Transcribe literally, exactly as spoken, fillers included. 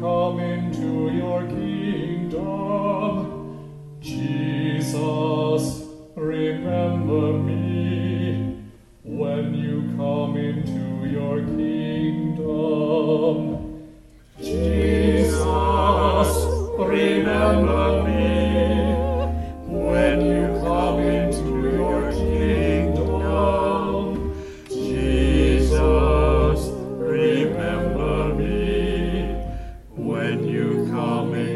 come into your kingdom. Jesus, remember me when you come into your kingdom. Jesus, remember me when you come into your kingdom. Jesus, remember me when you come in.